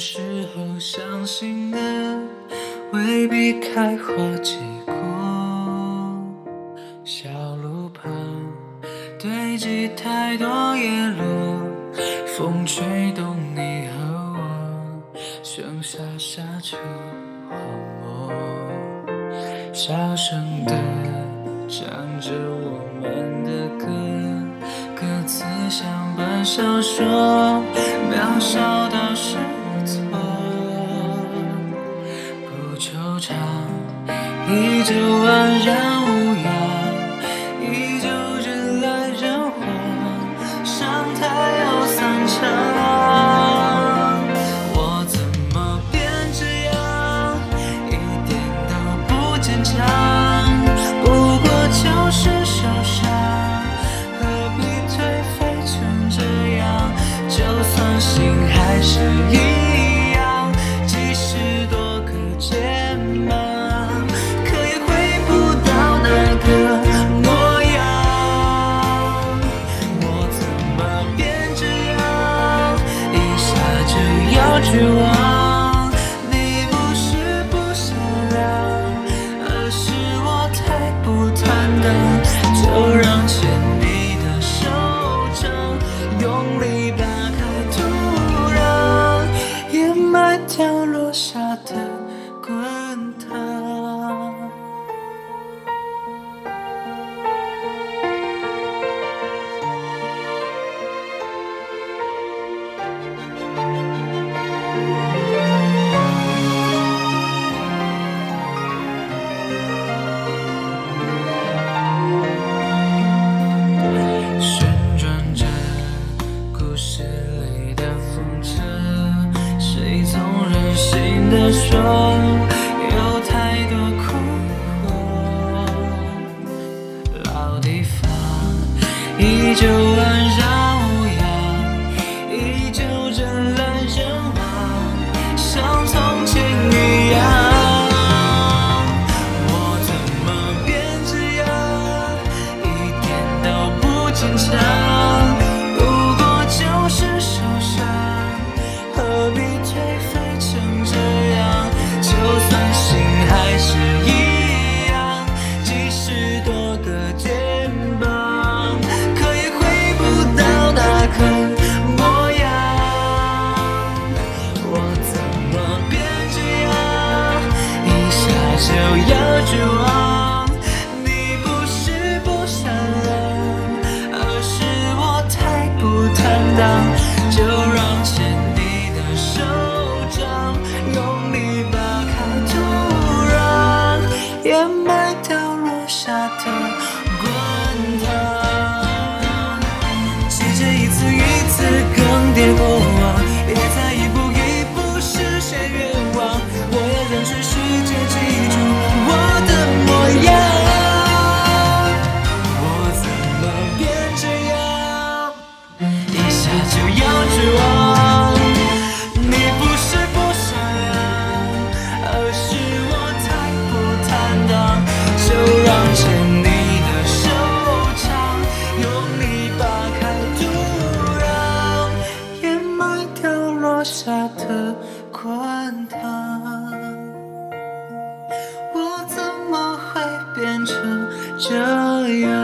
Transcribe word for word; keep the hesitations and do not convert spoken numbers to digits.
时候相信的未必开花结果，小路旁堆积太多叶落，风吹动你和我，剩下沙丘荒漠，小声的唱着我们的歌，各自相伴小说，渺小到失措，惆怅依旧安然无恙，依旧人来人往，上太阳散场。我怎么变这样，一点都不坚强，不过就是受伤，何必颓废成这样，就算心还是一样。绝望，你不是不善良，而是我太不坦荡，就让牵你的手掌用力打开土壤，掩埋掉落下的滚烫。的说有太多苦惑，老地方依旧安然无恙，依旧人来人往，像从前一样。我怎么变这样，一点都不坚强，不过就是受伤，何必颓废成这样，就算心还是一样，即使多个肩膀，可也回不到那个模样。我怎么变这样，一下就要绝望，你不是不善良，而是我太不坦荡，就让牵你的手掌用力掩埋掉落下的滚烫，季节一次一次更迭过往，一再再一步一步实现愿望。我要让全世界记住我的模样。我怎么变这样，一下就要绝望，你不是不善良，而是我太不坦荡，就让牵你的手掌用力扒开土壤，掩埋掉落下的滚烫。我怎么会变成这样。